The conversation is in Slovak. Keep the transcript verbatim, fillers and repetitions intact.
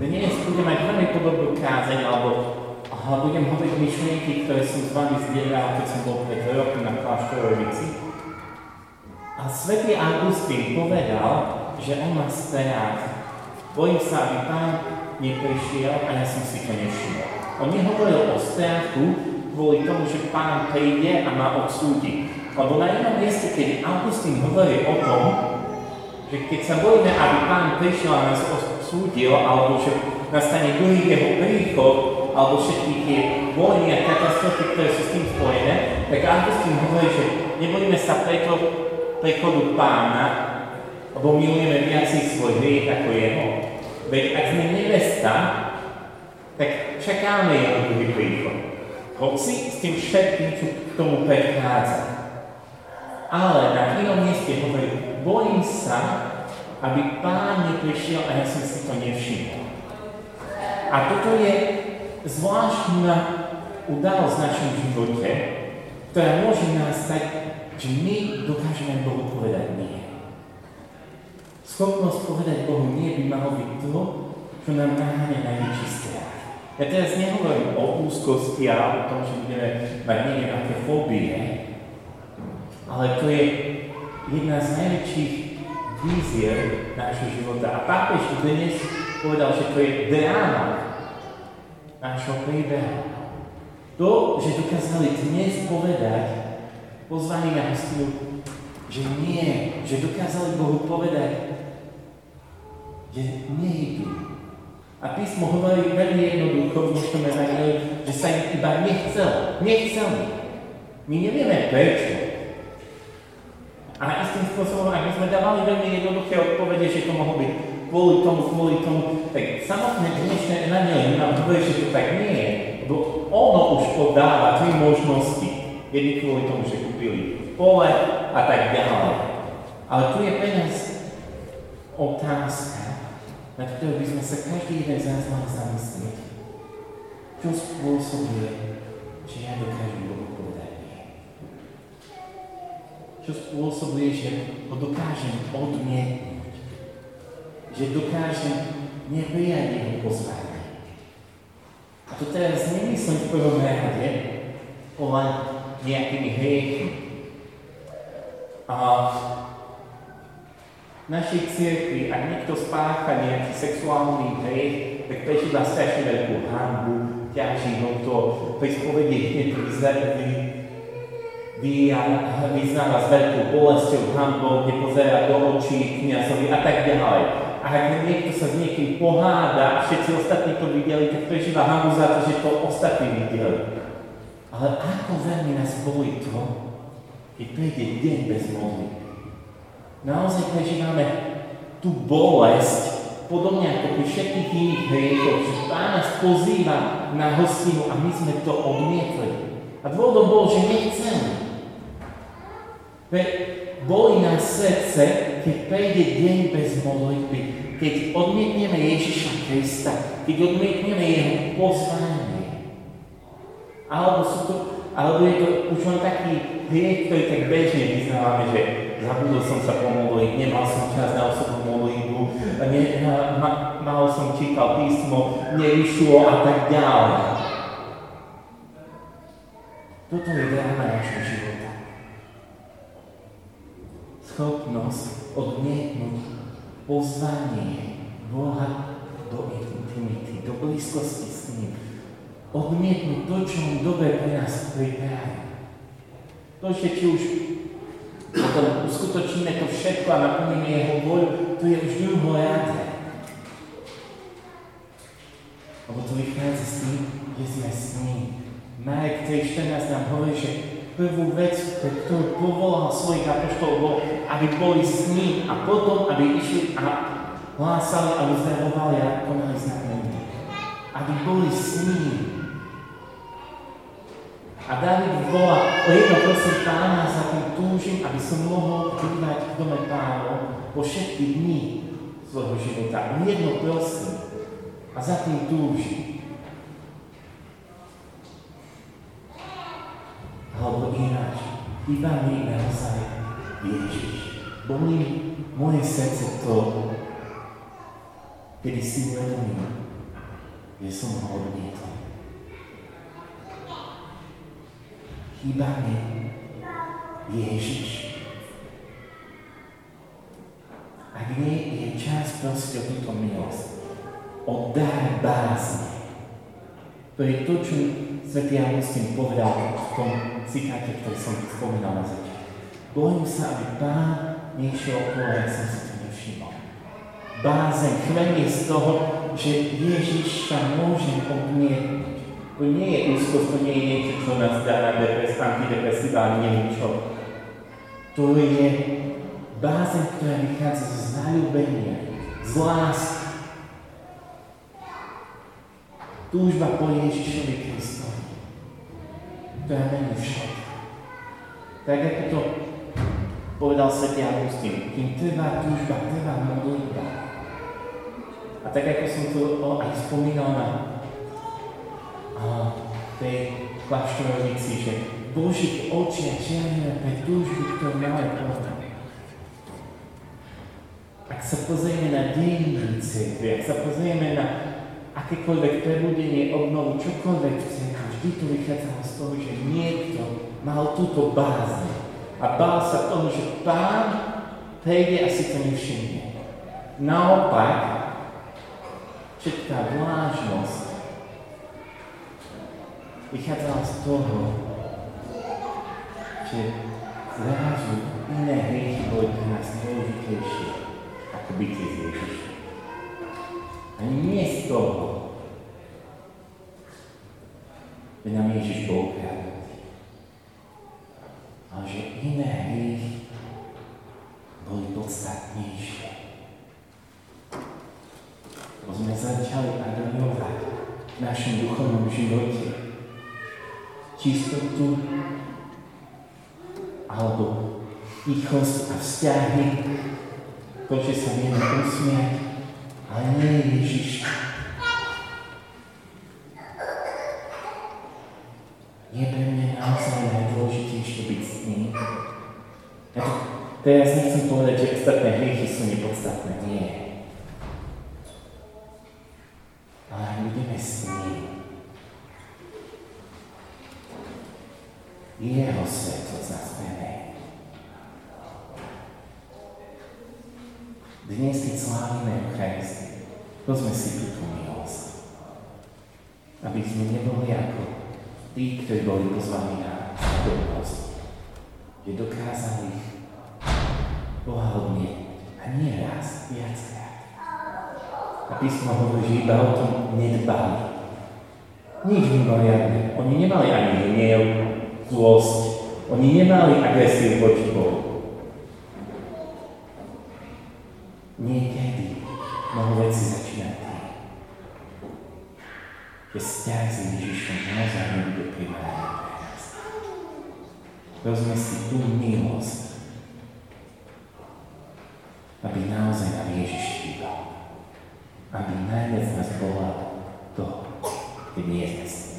dnes budem mať veľmi podobnú kázeň, alebo a budem hovoriť myšlienky, ktoré som s vami zdieľal, keď som bol pred rokom na Kláštorovici. A svätý Augustín povedal, že on má strach. Bojím sa, aby Pán neprišiel a ja som si to nešiel. On nehovoril o strachu kvôli tomu, že Pán príde a ma odsúdi. Lebo na jednom mieste, keď Augustín hovorí o tom, že keď sa bojíme, aby Pán prišiel a nás odsúdil, alebo že nastane druhý jeho príchod, alebo všetky tie vojny a katastrofy, ktoré sú s tým spojené, tak Augustín hovorí, že nebojíme sa preto prechodu Pána, lebo milujeme viacej svoj hriech ako jeho. Veď ak sme nevesta, tak čakáme jeho druhý príchod. Hoci s tým všetkým k tomu predchádza. Ale na inom mieste hovorí, bojím sa, aby Pán neprišiel a ja som si to nevšimol. A toto je zvláštna udalosť v našom živote, ktorá môže nastať, že my dokážeme Bohu povedať nie. Schopnosť povedať Bohu nie by malo byť to, čo nám naháňa najväčší strach. Ja teraz nehovorím o úzkosti a o tom, že budeme mať neviem aké fóbie, ale to je jedna z najväčších vízier nášho života. A pápež dnes povedal, že to je dráma nášho príbehu. To, že dokázali dnes povedať pozvaní na hostinu, že nie, že dokázali Bohu povedať, že nejdu. A písmo hovorí veľmi jednoducho, možno ma zajímavé, že sa im iba nechcel, nechcel. My nevieme prečo. A istým spôsobom, ak sme dávali veľmi jednoduché odpovede, že to mohlo byť kvôli tomu, kvôli tomu, tak samotné dnešné evanjelium nám hovorí, že to tak nie je, lebo ono už podáva tri možnosti. Jedni kvôli tomu, že kúpili pole a tak ďalej. Ale tu je pre nás otázka, na ktorú by sme sa každý jeden z nás mal zamyslieť. Čo spôsobuje, že ja dokážem Bohu povedať nie? Čo spôsobuje, že ho dokážem odmietnúť? Že dokážem neprijať jeho pozvanie? A to teraz nemyslím v prvom rade, ale nejakými hriechmi. A v našej cirkvi, ak niekto spácha nejaký sexuálny hriech, tak prežíva strašne veľkú hanbu, ťaží ho to, pri spovedi hneď vyznáva s veľkou bolesťou, hanbou, nepozerá do očí kňazovi a tak ďalej. A ak niekto sa s niekým poháda a všetci ostatní to videli, tak prežíva hanbu za to, že to ostatní videli. Ale ako veľmi nás bolí to, keď príde deň bez modlitby. Naozaj prežívame tú bolesť, podobne ako pri všetkých iných hriechoch, že Pán nás pozýva na hostinu a my sme to odmietli. A dôvodom bol, že nechceme. Bolí nás srdce, keď príde deň bez modlitby, keď odmietneme Ježiša Krista, keď odmietneme jeho pozvanie. Alebo, sú to, alebo je to už len taký hriech, ktorý tak bežne vyznávame, že zabudol som sa pomodliť, nemal som čas na osobnú modlitbu, ne, ma, malo som čítal písmo, nevyšlo a tak ďalej. Toto je dráma našho života. Schopnosť odmietnúť pozvanie Boha do intimity, do blízkosti s ním. Odmietnúť to, čo on dobre pre nás pripravil. To, že či už uskutočníme to všetko a naplníme jeho vôľu, to je už druhoradé. Lebo to vychádza s tým, že sme s ním. Marek tri štrnásť nám hovorí, že prvú vec, pre ktorú povolal svojich apoštolov, aby boli s ním a potom, aby išli a hlásali a uzdravovali a konali znamení. Aby boli s ním. A Dávid volá, lebo prosím Pána, za tým túžim, aby som mohol bývať v dome Pánov po všetky dní svojho života. Jedno prosím a za tým túžim. Alebo ináč, iba mi naozaj Ježiš. Bolí moje srdce to, kedy si uvedomím, nie som hodníkom. Chýba mi Ježiš. A kde je čas prosiť o túto milosť? O dar básne. To je to, čo svätý Augustín povedal v tom citáte, ktorý som spomínal na začiatku. Bojím sa, aby Pán nešiel okolo, ja som si to nevšimol. Bázeň, chvenie z toho, že Ježiša môžem obmietnúť. To nie je úzkosť, to nie je niečo, čo nás dá na depres, antidepresíva, neviem čo. To je bázeň, ktorá vychádza z záľubenia, z lásky. Túžba po Ježišovi Kristovi. To je mení všetko. Tak ako to povedal svätý Augustín, kým trvá túžba, trvá modlitba. A tak ako som tu aj spomínal na a, tej kláštorovnici, že Boží oči a žiaríme pre túžbu, ktorú máme poznať. Ak sa pozrieme na dejiny cirkvi, ak sa pozrieme na akékoľvek prebudenie, obnovu, čokoľvek v cirkvi, vždy tu vychádzalo z toho, že niekto mal túto bázeň a bál sa toho, že Pán prejde a si to nevšimne. Naopak, všetká vlážnosť vychádzala z toho, že zrážu iné hriechy boli pre nás dôležitejšie ako bytie s Ježišom. Ani nie z toho, že nám Ježiš bol ukradnutý. Ale že iné hriechy boli podstatnejšie. Lebo sme začali adorovať v našom duchovnom živote čistotu alebo tichosť a vzťahy, to, že sa vieme usmiať, ale nie Ježiš. Je pre mňa naozaj najdôležitejšie byť s ním. Ja to teraz nechcem povedať, že podstatné hriechy sú nepodstatné. Nie. Ale budeme s ním. Jeho svetosť nás premení. Dnes, keď slávime Eucharistiu, pozme si túto milosť. Aby sme neboli ako tí, ktorí boli pozvaní na podobnosť, že dokázali pohodne a nie raz, viackrát. A písmo hovorí, že iba o tom nedbali. Nič mimoriadne. Oni nemali ani hniev, zlosť. Oni nemali agresiu voči Bohu. Niekedy mnoho veci začínať. Že vzťah s Ježišom naozaj nebude primárne pre nás. Rozme si tú milosť, aby naozaj nám Ježiš chýbal. Aby najviac nás volal to, keď nie sme